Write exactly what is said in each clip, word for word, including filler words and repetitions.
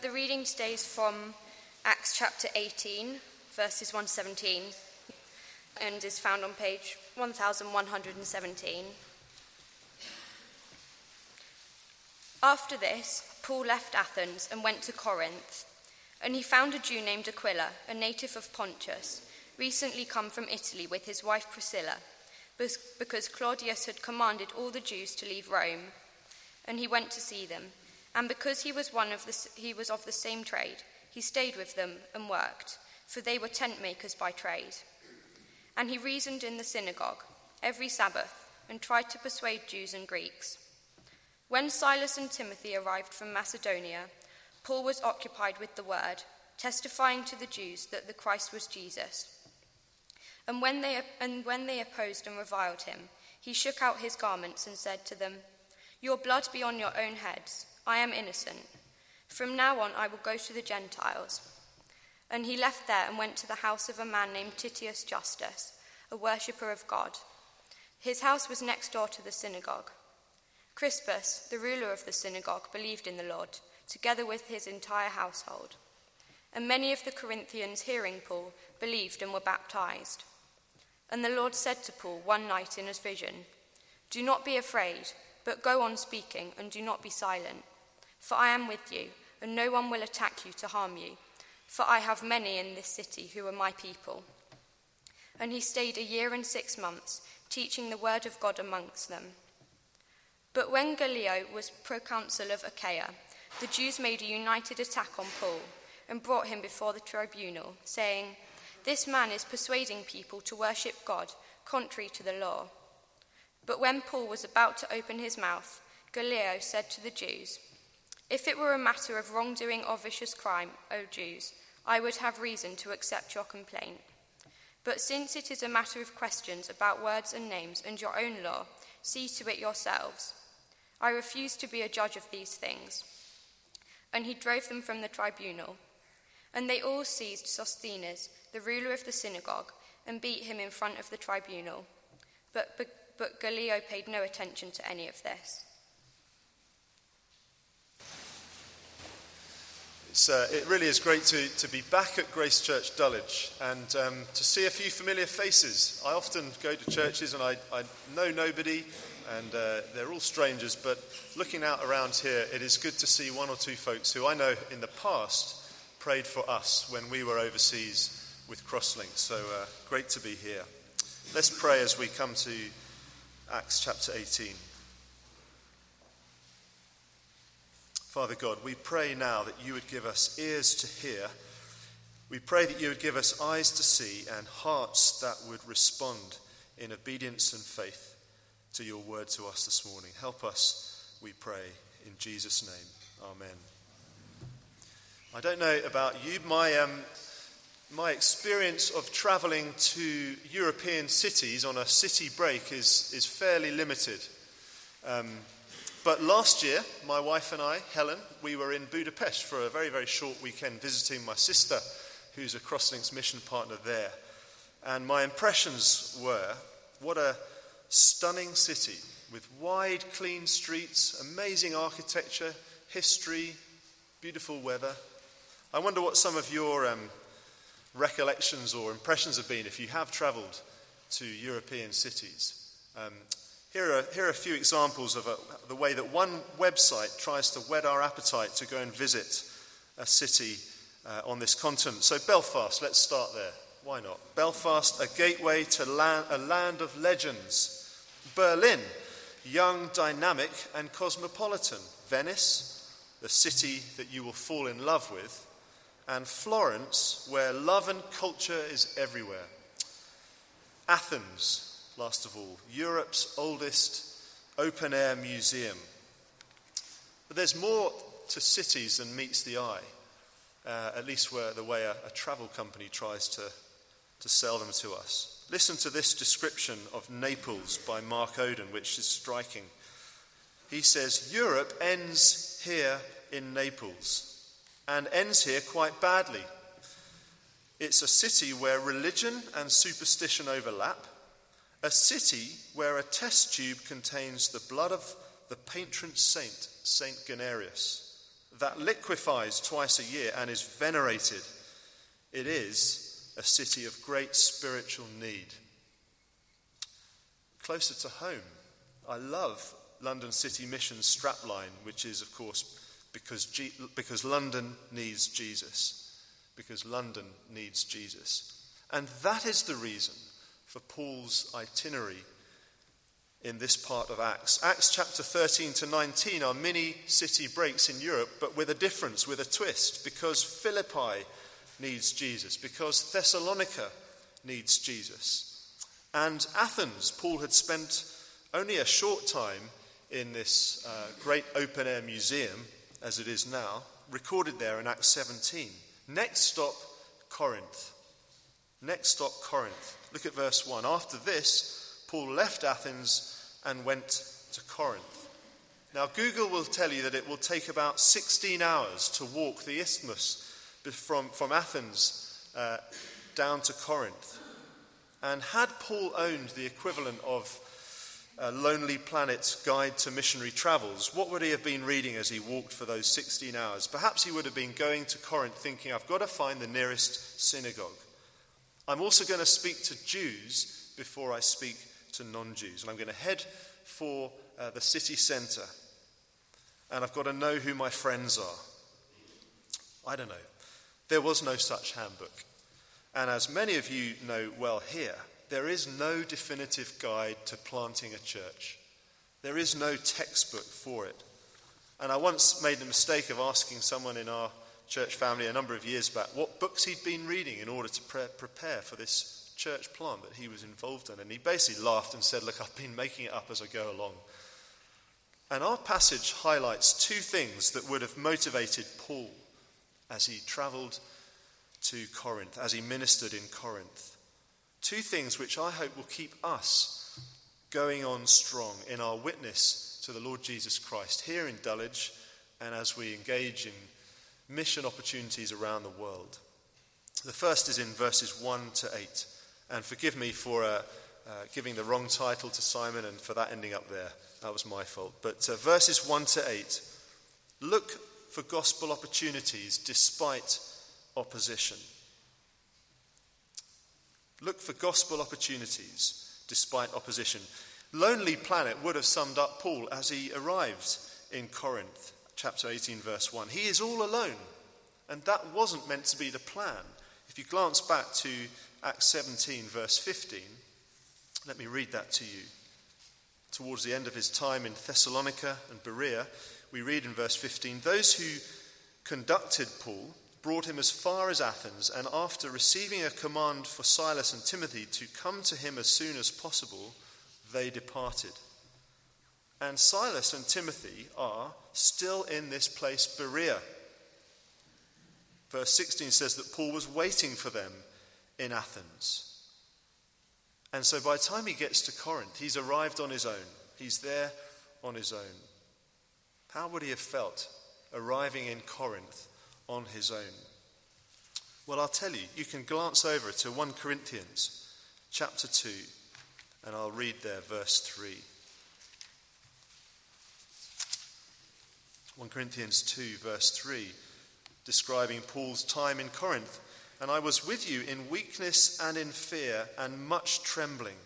The reading today is from Acts chapter eighteen, verses one to seventeen, and is found on page eleven seventeen. After this, Paul left Athens and went to Corinth, and he found a Jew named Aquila, a native of Pontus, recently come from Italy with his wife Priscilla, because Claudius had commanded all the Jews to leave Rome, and he went to see them. And because he was one of the, he was of the same trade, he stayed with them and worked, for they were tent makers by trade. And he reasoned in the synagogue every Sabbath and tried to persuade Jews and Greeks. When Silas and Timothy arrived from Macedonia, Paul was occupied with the word, testifying to the Jews that the Christ was Jesus. And when they, and when they opposed and reviled him, he shook out his garments and said to them, "Your blood be on your own heads. I am innocent. From now on I will go to the Gentiles." And he left there and went to the house of a man named Titius Justus, a worshipper of God. His house was next door to the synagogue. Crispus, the ruler of the synagogue, believed in the Lord, together with his entire household. And many of the Corinthians, hearing Paul, believed and were baptized. And the Lord said to Paul one night in his vision, "Do not be afraid, but go on speaking and do not be silent. For I am with you, and no one will attack you to harm you, for I have many in this city who are my people." And he stayed a year and six months, teaching the word of God amongst them. But when Gallio was proconsul of Achaia, the Jews made a united attack on Paul and brought him before the tribunal, saying, "This man is persuading people to worship God, contrary to the law." But when Paul was about to open his mouth, Gallio said to the Jews, "If it were a matter of wrongdoing or vicious crime, O Jews, I would have reason to accept your complaint. But since it is a matter of questions about words and names and your own law, see to it yourselves. I refuse to be a judge of these things." And he drove them from the tribunal. And they all seized Sosthenes, the ruler of the synagogue, and beat him in front of the tribunal. But, but, but Gallio paid no attention to any of this. It's, uh, it really is great to, to be back at Grace Church Dulwich and um, to see a few familiar faces. I often go to churches and I, I know nobody and uh, they're all strangers, but looking out around here, it is good to see one or two folks who I know in the past prayed for us when we were overseas with Crosslinks. So uh, great to be here. Let's pray as we come to Acts chapter eighteen. Father God, we pray now that you would give us ears to hear. We pray that you would give us eyes to see and hearts that would respond in obedience and faith to your word to us this morning. Help us, we pray, in Jesus' name. Amen. I don't know about you, my um, my experience of travelling to European cities on a city break is, is fairly limited. Um But last year, my wife and I, Helen, we were in Budapest for a very, very short weekend visiting my sister, who's a Crosslinks mission partner there. And my impressions were, what a stunning city with wide, clean streets, amazing architecture, history, beautiful weather. I wonder what some of your um, recollections or impressions have been if you have travelled to European cities. Um Here are, here are a few examples of a, the way that one website tries to whet our appetite to go and visit a city uh, on this continent. So Belfast, let's start there. Why not? Belfast, a gateway to land, a land of legends. Berlin, young, dynamic and cosmopolitan. Venice, the city that you will fall in love with. And Florence, where love and culture is everywhere. Athens, last of all, Europe's oldest open-air museum. But there's more to cities than meets the eye, uh, at least where the way a, a travel company tries to, to sell them to us. Listen to this description of Naples by Mark Oden, which is striking. He says, "Europe ends here in Naples, and ends here quite badly. It's a city where religion and superstition overlap, a city where a test tube contains the blood of the patron saint, Saint Gennarius, that liquefies twice a year and is venerated. It is a city of great spiritual need. Closer to home, I love London City Mission's strapline, which is, of course, because, G- because London needs Jesus. Because London needs Jesus. And that is the reason for Paul's itinerary in this part of Acts. Acts chapter thirteen to nineteen are mini city breaks in Europe, but with a difference, with a twist, because Philippi needs Jesus, because Thessalonica needs Jesus. And Athens, Paul had spent only a short time in this uh, great open-air museum, as it is now, recorded there in Acts seventeen. Next stop, Corinth. Next stop, Corinth. Look at verse one. After this, Paul left Athens and went to Corinth. Now, Google will tell you that it will take about sixteen hours to walk the isthmus from, from Athens uh, down to Corinth. And had Paul owned the equivalent of uh, Lonely Planet's Guide to Missionary Travels, what would he have been reading as he walked for those sixteen hours? Perhaps he would have been going to Corinth thinking, I've got to find the nearest synagogue. I'm also going to speak to Jews before I speak to non-Jews, and I'm going to head for uh, the city centre, and I've got to know who my friends are. I don't know. There was no such handbook, and as many of you know well here, there is no definitive guide to planting a church. There is no textbook for it. And I once made the mistake of asking someone in our church family a number of years back what books he'd been reading in order to pre- prepare for this church plant that he was involved in, and he basically laughed and said, look, I've been making it up as I go along. And our passage highlights two things that would have motivated Paul as he travelled to Corinth, as he ministered in Corinth. Two things which I hope will keep us going on strong in our witness to the Lord Jesus Christ here in Dulwich and as we engage in mission opportunities around the world. The first is in verses one to eight. And forgive me for uh, uh, giving the wrong title to Simon and for that ending up there. That was my fault. But uh, verses one to eight. Look for gospel opportunities despite opposition. Look for gospel opportunities despite opposition. Lonely Planet would have summed up Paul as he arrived in Corinth, chapter eighteen, verse one. He is all alone, and that wasn't meant to be the plan. If you glance back to Acts seventeen, verse fifteen, let me read that to you. Towards the end of his time in Thessalonica and Berea, we read in verse fifteen, those who conducted Paul brought him as far as Athens, and after receiving a command for Silas and Timothy to come to him as soon as possible, they departed. And Silas and Timothy are still in this place, Berea. Verse sixteen says that Paul was waiting for them in Athens. And so by the time he gets to Corinth, he's arrived on his own. He's there on his own. How would he have felt arriving in Corinth on his own? Well, I'll tell you, you can glance over to First Corinthians chapter two, and I'll read there verse three. First Corinthians two, verse three, describing Paul's time in Corinth. And I was with you in weakness and in fear and much trembling.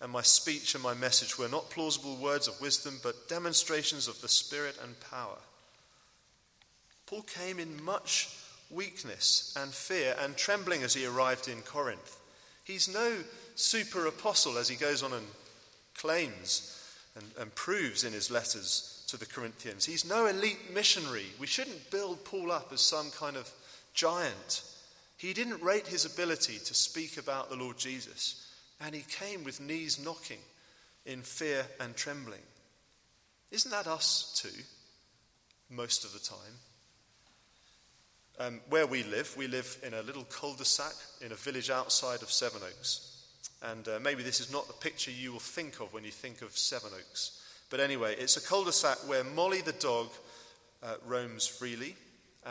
And my speech and my message were not plausible words of wisdom, but demonstrations of the Spirit and power. Paul came in much weakness and fear and trembling as he arrived in Corinth. He's no super apostle, as he goes on and claims and, and proves in his letters to the Corinthians. He's no elite missionary. We shouldn't build Paul up as some kind of giant. He didn't rate his ability to speak about the Lord Jesus, and he came with knees knocking in fear and trembling. Isn't that us too, most of the time? Um, where we live, we live in a little cul-de-sac in a village outside of Sevenoaks. And uh, maybe this is not the picture you will think of when you think of Sevenoaks. But anyway, it's a cul-de-sac where Molly the dog uh, roams freely.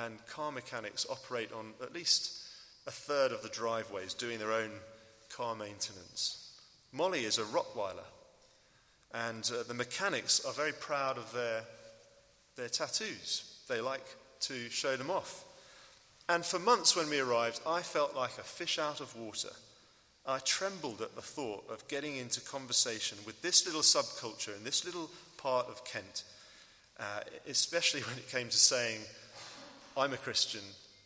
And car mechanics operate on at least a third of the driveways, doing their own car maintenance. Molly is a Rottweiler, and uh, the mechanics are very proud of their their tattoos. They like to show them off. And for months when we arrived, I felt like a fish out of water. I trembled at the thought of getting into conversation with this little subculture in this little part of Kent, uh, especially when it came to saying, I'm a Christian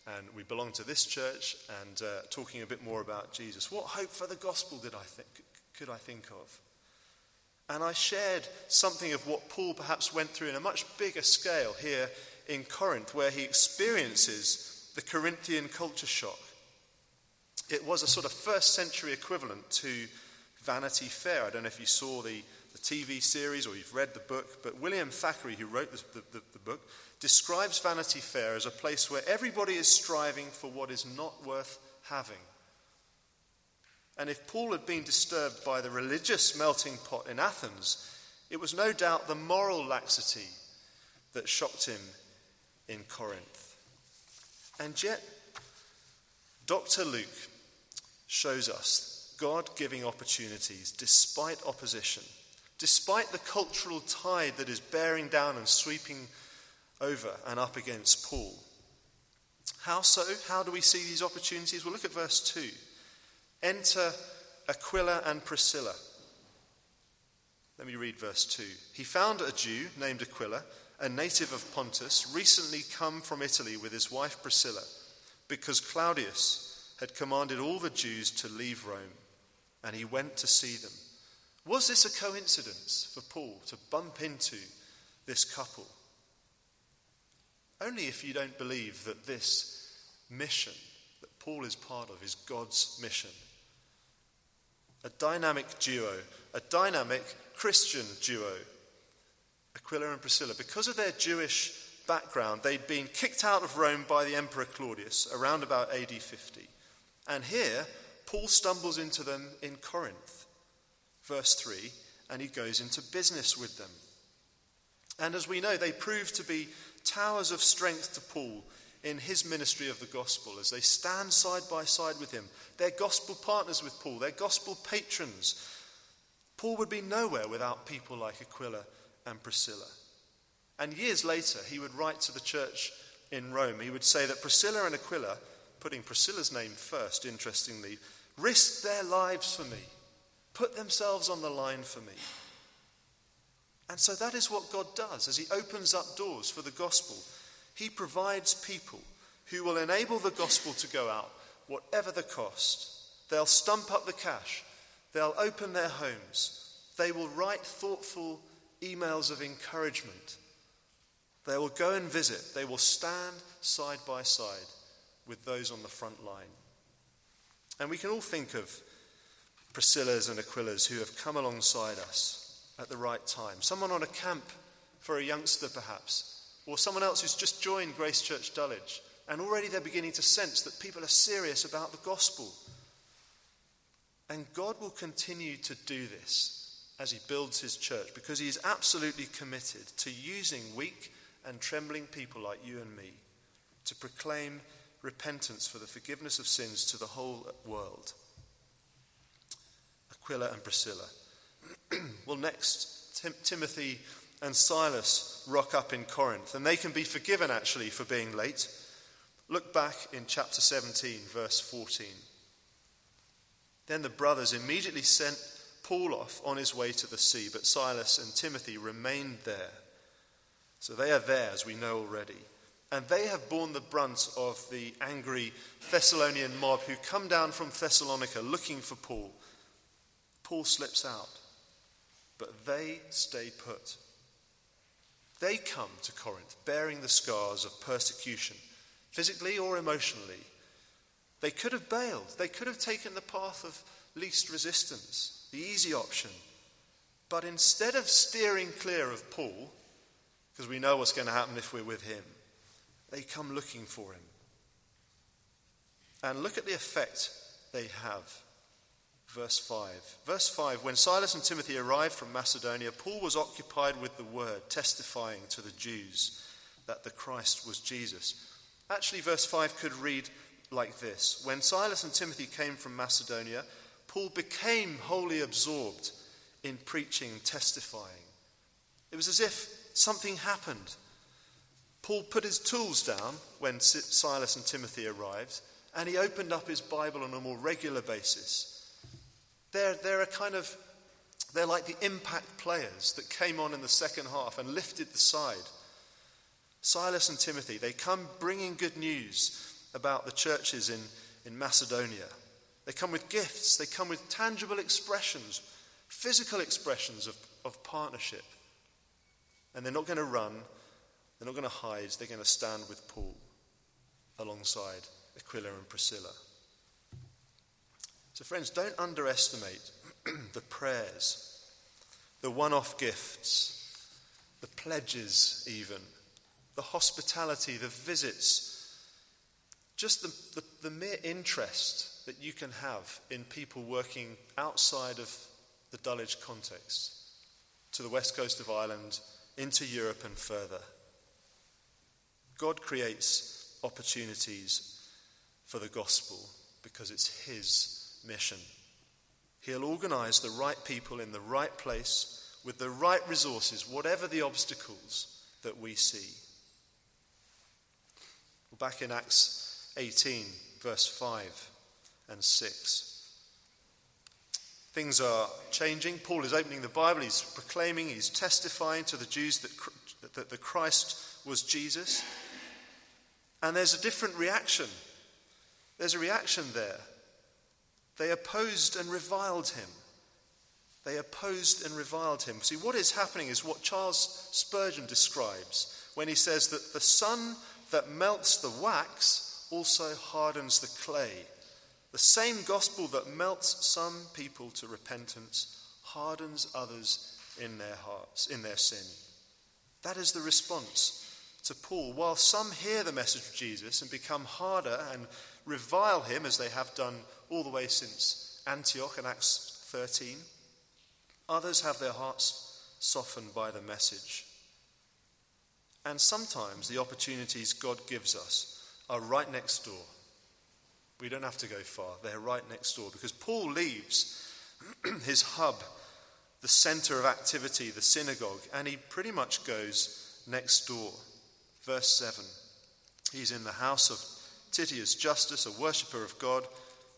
and we belong to this church, and uh, talking a bit more about Jesus. What hope for the gospel did I think, could I think of? And I shared something of what Paul perhaps went through in a much bigger scale here in Corinth, where he experiences the Corinthian culture shock. It was a sort of first century equivalent to Vanity Fair. I don't know if you saw the, the T V series or you've read the book, but William Thackeray, who wrote this, the, the, the book, describes Vanity Fair as a place where everybody is striving for what is not worth having. And if Paul had been disturbed by the religious melting pot in Athens, it was no doubt the moral laxity that shocked him in Corinth. And yet, Doctor Luke shows us God giving opportunities despite opposition, despite the cultural tide that is bearing down and sweeping over and up against Paul. How so? How do we see these opportunities? Well, look at verse two. Enter Aquila and Priscilla. Let me read verse two. He found a Jew named Aquila, a native of Pontus, recently come from Italy with his wife Priscilla, because Claudius had commanded all the Jews to leave Rome, and he went to see them. Was this a coincidence for Paul to bump into this couple? Only if you don't believe that this mission that Paul is part of is God's mission. A dynamic duo, a dynamic Christian duo, Aquila and Priscilla. Because of their Jewish background, they'd been kicked out of Rome by the Emperor Claudius around about A D fifty. And here, Paul stumbles into them in Corinth, verse three, and he goes into business with them. And as we know, they prove to be towers of strength to Paul in his ministry of the gospel as they stand side by side with him. They're gospel partners with Paul, they're gospel patrons. Paul would be nowhere without people like Aquila and Priscilla. And years later, he would write to the church in Rome. He would say that Priscilla and Aquila, putting Priscilla's name first, interestingly, risked their lives for me, put themselves on the line for me. And so that is what God does as he opens up doors for the gospel. He provides people who will enable the gospel to go out, whatever the cost. They'll stump up the cash. They'll open their homes. They will write thoughtful emails of encouragement. They will go and visit. They will stand side by side with those on the front line. And we can all think of Priscilla's and Aquila's who have come alongside us at the right time. Someone on a camp for a youngster perhaps, or someone else who's just joined Grace Church Dulwich, and already they're beginning to sense that people are serious about the gospel. And God will continue to do this as he builds his church, because he is absolutely committed to using weak and trembling people like you and me to proclaim repentance for the forgiveness of sins to the whole world. Aquila and Priscilla. Well, next, Tim- Timothy and Silas rock up in Corinth, and they can be forgiven, actually, for being late. Look back in chapter seventeen, verse fourteen. Then the brothers immediately sent Paul off on his way to the sea, but Silas and Timothy remained there. So they are there, as we know already. And they have borne the brunt of the angry Thessalonian mob who come down from Thessalonica looking for Paul. Paul slips out, but they stay put. They come to Corinth bearing the scars of persecution, physically or emotionally. They could have bailed. They could have taken the path of least resistance, the easy option. But instead of steering clear of Paul, because we know what's going to happen if we're with him, they come looking for him. And look at the effect they have. Verse five. Verse five, when Silas and Timothy arrived from Macedonia, Paul was occupied with the word, testifying to the Jews that the Christ was Jesus. Actually, verse five could read like this. When Silas and Timothy came from Macedonia, Paul became wholly absorbed in preaching, testifying. It was as if something happened. Paul put his tools down when Silas and Timothy arrived, and he opened up his Bible on a more regular basis. They're, they're a kind of, they're like the impact players that came on in the second half and lifted the side. Silas and Timothy, they come bringing good news about the churches in, in Macedonia. They come with gifts, they come with tangible expressions, physical expressions of, of partnership. And they're not going to run, they're not going to hide, they're going to stand with Paul alongside Aquila and Priscilla. So friends, don't underestimate the prayers, the one-off gifts, the pledges even, the hospitality, the visits, just the, the, the mere interest that you can have in people working outside of the Dulwich context, to the west coast of Ireland, into Europe and further. God creates opportunities for the gospel because it's his mission. He'll organise the right people in the right place with the right resources, whatever the obstacles that we see. Back in Acts eighteen, verse five and six. Things are changing. Paul is opening the Bible. He's proclaiming, he's testifying to the Jews that, that the Christ was Jesus. And there's a different reaction. There's a reaction there. They opposed and reviled him. They opposed and reviled him. See, what is happening is what Charles Spurgeon describes when he says that the sun that melts the wax also hardens the clay. The same gospel that melts some people to repentance hardens others in their hearts, in their sin. That is the response to Paul. While some hear the message of Jesus and become harder and revile him, as they have done all the way since Antioch in Acts thirteen, others have their hearts softened by the message. And sometimes the opportunities God gives us are right next door. We don't have to go far. They're right next door. Because Paul leaves his hub, the centre of activity, the synagogue, and he pretty much goes next door. Verse seven. He's in the house of Titius Justus, a worshipper of God,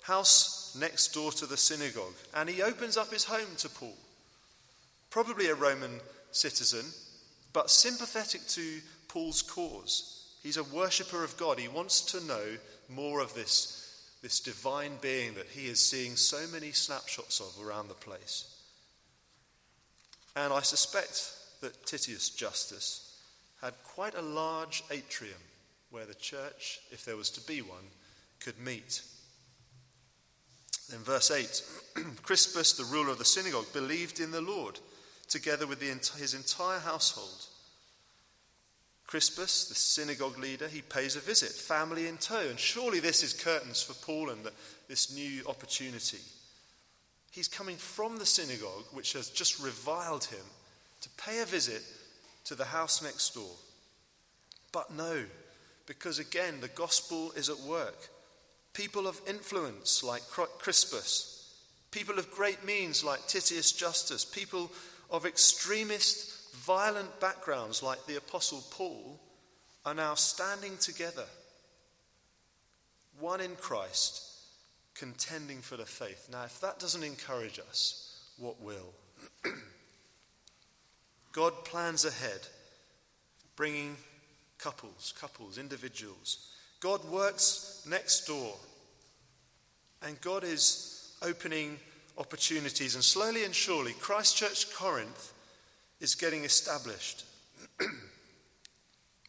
house next door to the synagogue. And he opens up his home to Paul. Probably a Roman citizen, but sympathetic to Paul's cause. He's a worshipper of God. He wants to know more of this, this divine being that he is seeing so many snapshots of around the place. And I suspect that Titius Justus had quite a large atrium where the church, if there was to be one, could meet. In verse eight, Crispus, the ruler of the synagogue, believed in the Lord, together with the, his entire household. Crispus, the synagogue leader, he pays a visit, family in tow, and surely this is curtains for Paul and the, this new opportunity. He's coming from the synagogue, which has just reviled him, to pay a visit to the house next door. But no, because again, the gospel is at work. People of influence like Crispus, people of great means like Titius Justus, people of extremist, violent backgrounds like the Apostle Paul are now standing together, one in Christ, contending for the faith. Now, if that doesn't encourage us, what will? God plans ahead, bringing couples, couples, individuals. God works next door, and God is opening opportunities, and slowly and surely Christ Church Corinth is getting established.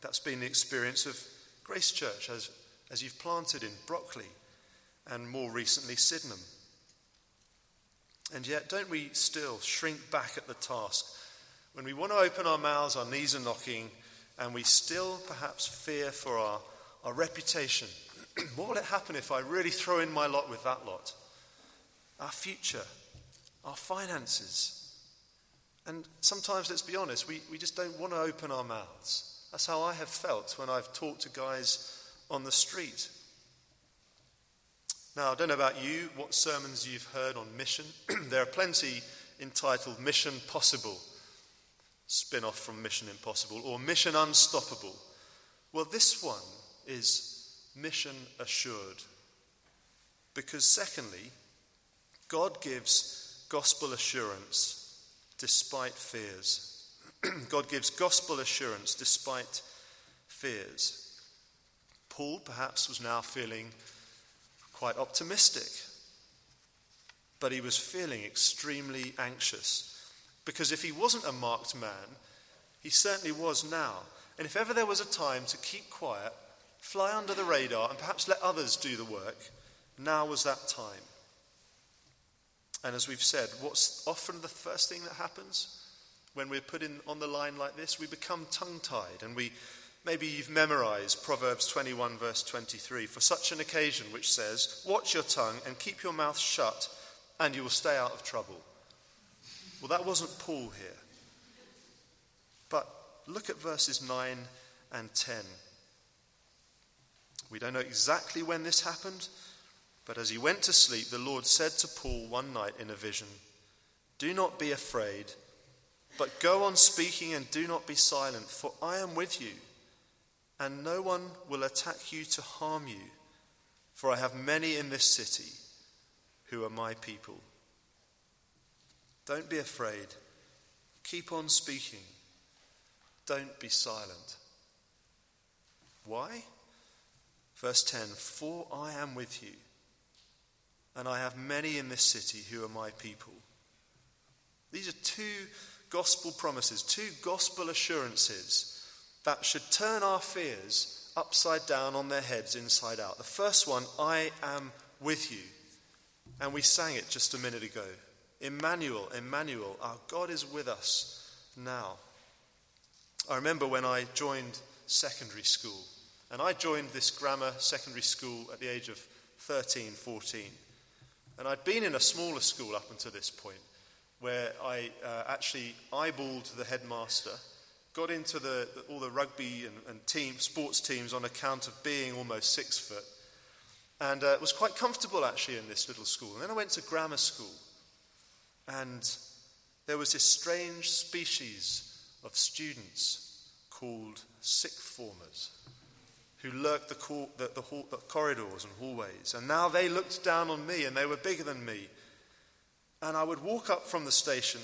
That's been the experience of Grace Church as, as you've planted in Brockley and more recently Sydenham. And yet don't we still shrink back at the task when we want to open our mouths, our knees are knocking, and we still perhaps fear for our, our reputation. What will it happen if I really throw in my lot with that lot? Our future, our finances. And sometimes, let's be honest, we, we just don't want to open our mouths. That's how I have felt when I've talked to guys on the street. Now, I don't know about you, what sermons you've heard on mission. There are plenty entitled Mission Possible, spin-off from Mission Impossible, or Mission Unstoppable, Well, this one is mission assured. Because secondly, God gives gospel assurance despite fears. God gives gospel assurance despite fears. Paul perhaps was now feeling quite optimistic, but he was feeling extremely anxious, because if he wasn't a marked man, he certainly was now. And if ever there was a time to keep quiet, fly under the radar, and perhaps let others do the work, now was that time. And as we've said, what's often the first thing that happens when we're put in on the line like this? We become tongue-tied, and we maybe you've memorized Proverbs twenty-one, verse twenty-three, for such an occasion, which says, watch your tongue and keep your mouth shut, and you will stay out of trouble. Well, that wasn't Paul here. But look at verses nine and ten. We don't know exactly when this happened, but as he went to sleep, the Lord said to Paul one night in a vision, do not be afraid, but go on speaking and do not be silent, for I am with you, and no one will attack you to harm you, for I have many in this city who are my people. Don't be afraid. Keep on speaking. Don't be silent. Why? Verse ten, for I am with you, and I have many in this city who are my people. These are two gospel promises, two gospel assurances that should turn our fears upside down on their heads, inside out. The first one, I am with you. And we sang it just a minute ago. Emmanuel, Emmanuel, our God is with us now. I remember when I joined secondary school, and I joined this grammar secondary school at the age of thirteen, fourteen. And I'd been in a smaller school up until this point, where I uh, actually eyeballed the headmaster, got into the, the, all the rugby and, and team sports teams on account of being almost six foot. And uh, was quite comfortable, actually, in this little school. And then I went to grammar school. And there was this strange species of students called sixth formers who lurked the, cor- the, the, hall- the corridors and hallways. And now they looked down on me, and they were bigger than me. And I would walk up from the station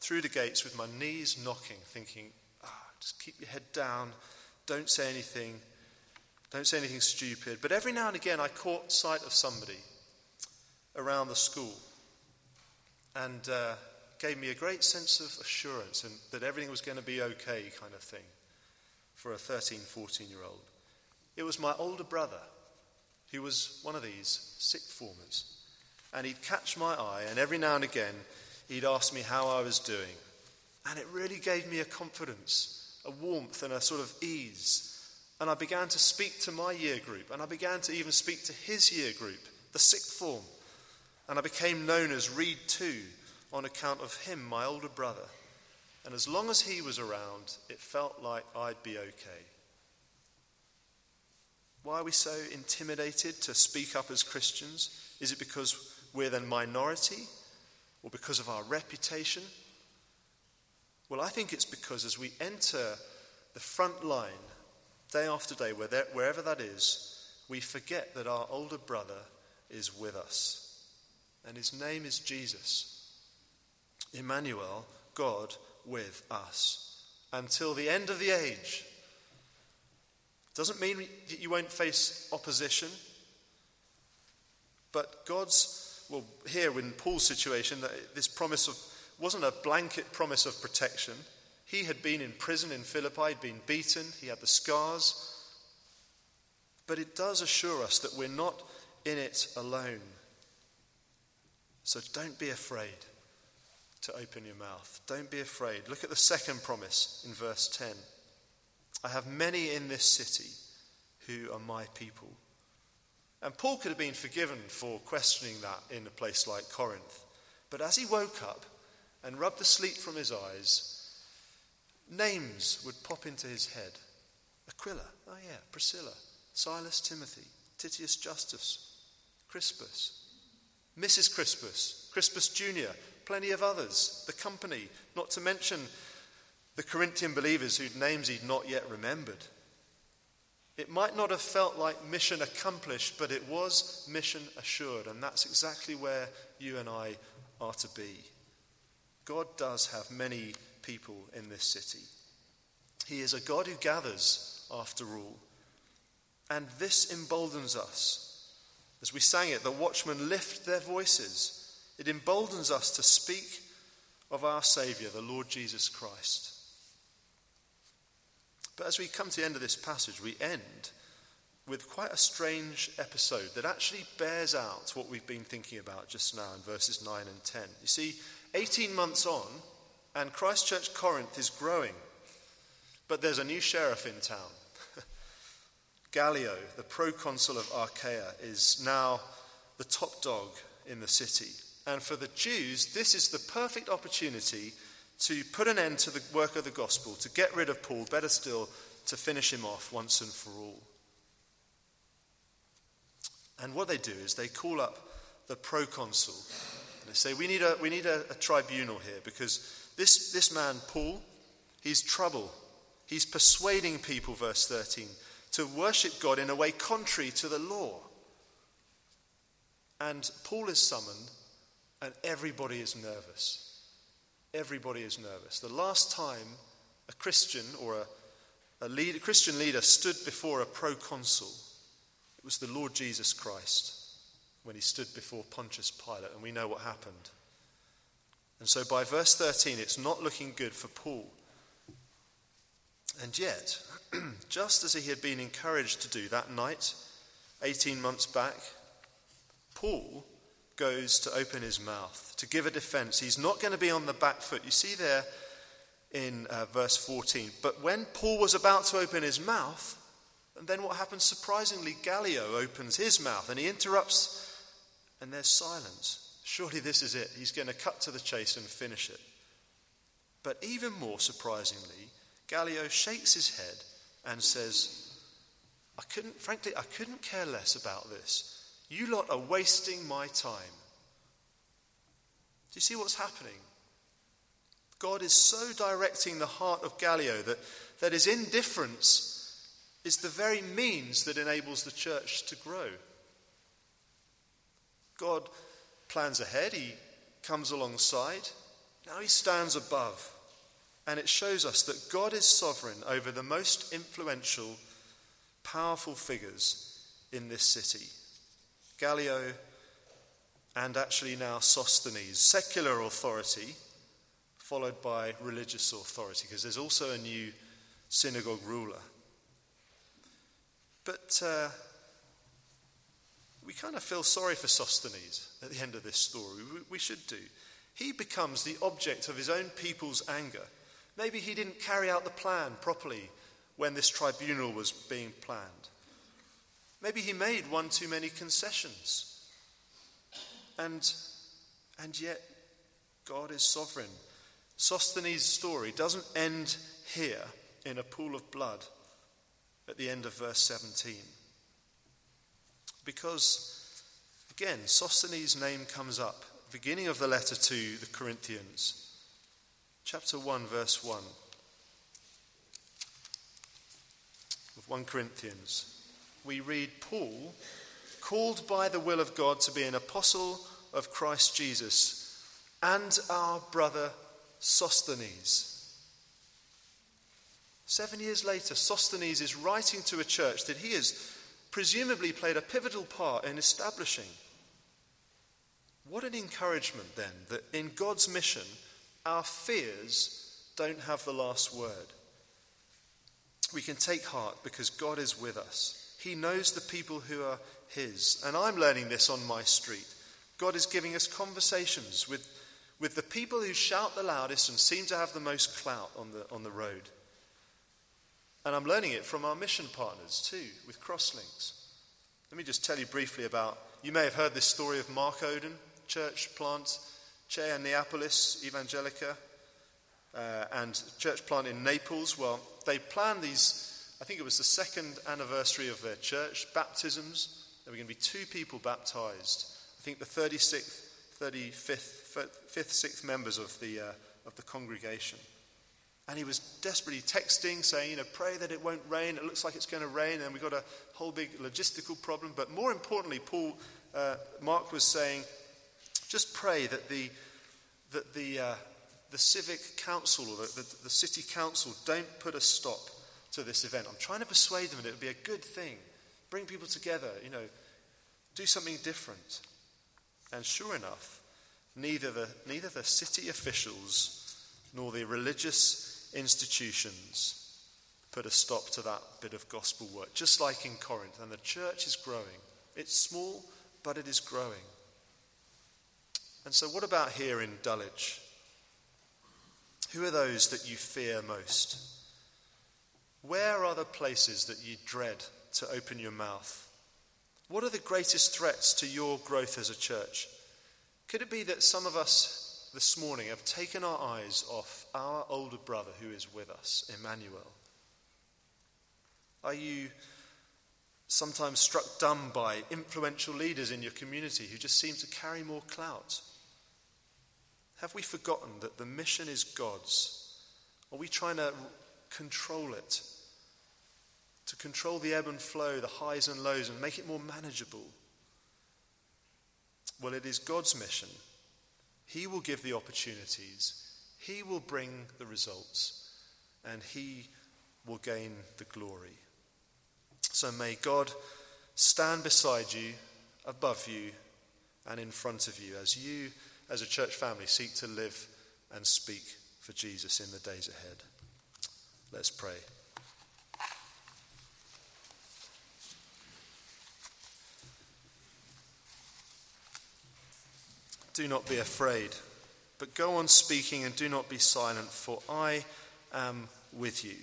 through the gates with my knees knocking, thinking, ah, just keep your head down, don't say anything. Don't say anything stupid. But every now and again, I caught sight of somebody around the school, and uh, gave me a great sense of assurance and that everything was going to be okay kind of thing for a thirteen, fourteen-year-old. It was my older brother who was one of these sixth formers, and he'd catch my eye, and every now and again, he'd ask me how I was doing. And it really gave me a confidence, a warmth, and a sort of ease. And I began to speak to my year group, and I began to even speak to his year group, the sixth form. And I became known as Reed Two on account of him, my older brother. And as long as he was around, it felt like I'd be okay. Why are we so intimidated to speak up as Christians? Is it because we're the minority, or because of our reputation? Well, I think it's because as we enter the front line, day after day, wherever that is, we forget that our older brother is with us. And his name is Jesus. Emmanuel, God with us, until the end of the age. Doesn't mean that you won't face opposition. But God's, well, here in Paul's situation, this promise of wasn't a blanket promise of protection. He had been in prison in Philippi, he'd been beaten, he had the scars. But it does assure us that we're not in it alone. So don't be afraid to open your mouth. Don't be afraid. Look at the second promise in verse ten. I have many in this city who are my people. And Paul could have been forgiven for questioning that in a place like Corinth. But as he woke up and rubbed the sleep from his eyes, names would pop into his head. Aquila, oh yeah, Priscilla, Silas, Timothy, Titius Justus, Crispus, Missus Crispus, Crispus Junior, plenty of others, the company, not to mention the Corinthian believers whose names he'd not yet remembered. It might not have felt like mission accomplished, but it was mission assured, and that's exactly where you and I are to be. God does have many people in this city. He is a God who gathers, after all. And this emboldens us. As we sang it, the watchmen lift their voices. It emboldens us to speak of our Saviour, the Lord Jesus Christ. But as we come to the end of this passage, we end with quite a strange episode that actually bears out what we've been thinking about just now in verses nine and ten. You see, eighteen months on, and Christ Church Corinth is growing, but there's a new sheriff in town. Gallio, the proconsul of Achaia, is now the top dog in the city. And for the Jews, this is the perfect opportunity to put an end to the work of the gospel, to get rid of Paul, better still, to finish him off once and for all. And what they do is they call up the proconsul and they say, we need a we need a, a tribunal here, because this, this man, Paul, he's trouble. He's persuading people, verse thirteen, to worship God in a way contrary to the law. And Paul is summoned, and everybody is nervous. Everybody is nervous. The last time a Christian or a, a, lead, a Christian leader stood before a proconsul, it was the Lord Jesus Christ when he stood before Pontius Pilate, and we know what happened. And so by verse thirteen, it's not looking good for Paul. And yet, just as he had been encouraged to do that night, eighteen months back, Paul goes to open his mouth, to give a defense. He's not going to be on the back foot. You see there in uh, verse fourteen, but when Paul was about to open his mouth, and then what happens? Surprisingly, Gallio opens his mouth and he interrupts, and there's silence. Surely this is it. He's going to cut to the chase and finish it. But even more surprisingly, Gallio shakes his head and says, I couldn't, frankly, I couldn't care less about this. You lot are wasting my time. Do you see what's happening? God is so directing the heart of Gallio that, that his indifference is the very means that enables the church to grow. God plans ahead. He comes alongside. Now he stands above. And it shows us that God is sovereign over the most influential, powerful figures in this city. Gallio, and actually now Sosthenes, secular authority followed by religious authority, because there's also a new synagogue ruler. But uh, we kind of feel sorry for Sosthenes at the end of this story. We, we should do. He becomes the object of his own people's anger. Maybe he didn't carry out the plan properly when this tribunal was being planned. Maybe he made one too many concessions. And, and yet, God is sovereign. Sosthenes' story doesn't end here in a pool of blood at the end of verse seventeen. Because, again, Sosthenes' name comes up at the beginning of the letter to the Corinthians. Chapter one, verse one of First Corinthians. We read, Paul, called by the will of God to be an apostle of Christ Jesus, and our brother Sosthenes. Seven years later, Sosthenes is writing to a church that he has presumably played a pivotal part in establishing. What an encouragement, then, that in God's mission, our fears don't have the last word. We can take heart because God is with us. He knows the people who are his. And I'm learning this on my street. God is giving us conversations with, with the people who shout the loudest and seem to have the most clout on the, on the road. And I'm learning it from our mission partners too, with Crosslinks. Let me just tell you briefly about, you may have heard this story of Mark Oden, church plant, Che and Neapolis, Evangelica, uh, and church plant in Naples. Well, they planned these, I think it was the second anniversary of their church, baptisms. There were going to be two people baptized. I think the thirty-sixth, thirty-fifth, fifth, sixth members of the uh, of the congregation. And he was desperately texting, saying, you know, pray that it won't rain. It looks like it's going to rain, and we've got a whole big logistical problem. But more importantly, Paul, uh, Mark was saying, just pray that the that the uh, the civic council or the, the, the city council don't put a stop to this event. I'm trying to persuade them that it would be a good thing. Bring people together, you know, do something different. And sure enough, neither the neither the city officials nor the religious institutions put a stop to that bit of gospel work, just like in Corinth. And the church is growing. It's small, but it is growing. And so what about here in Dulwich? Who are those that you fear most? Where are the places that you dread to open your mouth? What are the greatest threats to your growth as a church? Could it be that some of us this morning have taken our eyes off our older brother who is with us, Emmanuel? Are you sometimes struck dumb by influential leaders in your community who just seem to carry more clout? Have we forgotten that the mission is God's? Are we trying to control it? To control the ebb and flow, the highs and lows, and make it more manageable? Well, it is God's mission. He will give the opportunities, he will bring the results, and he will gain the glory. So may God stand beside you, above you, and in front of you as you, as a church family, seek to live and speak for Jesus in the days ahead. Let's pray. Do not be afraid, but go on speaking and do not be silent, for I am with you.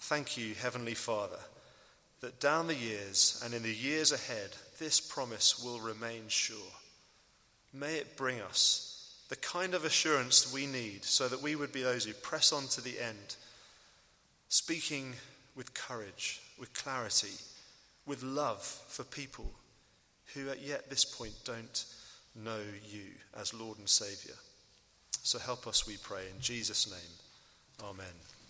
Thank you, Heavenly Father, that down the years and in the years ahead, this promise will remain sure. May it bring us the kind of assurance we need so that we would be those who press on to the end, speaking with courage, with clarity, with love for people who at yet this point don't know you as Lord and Saviour. So help us, we pray, in Jesus' name. Amen.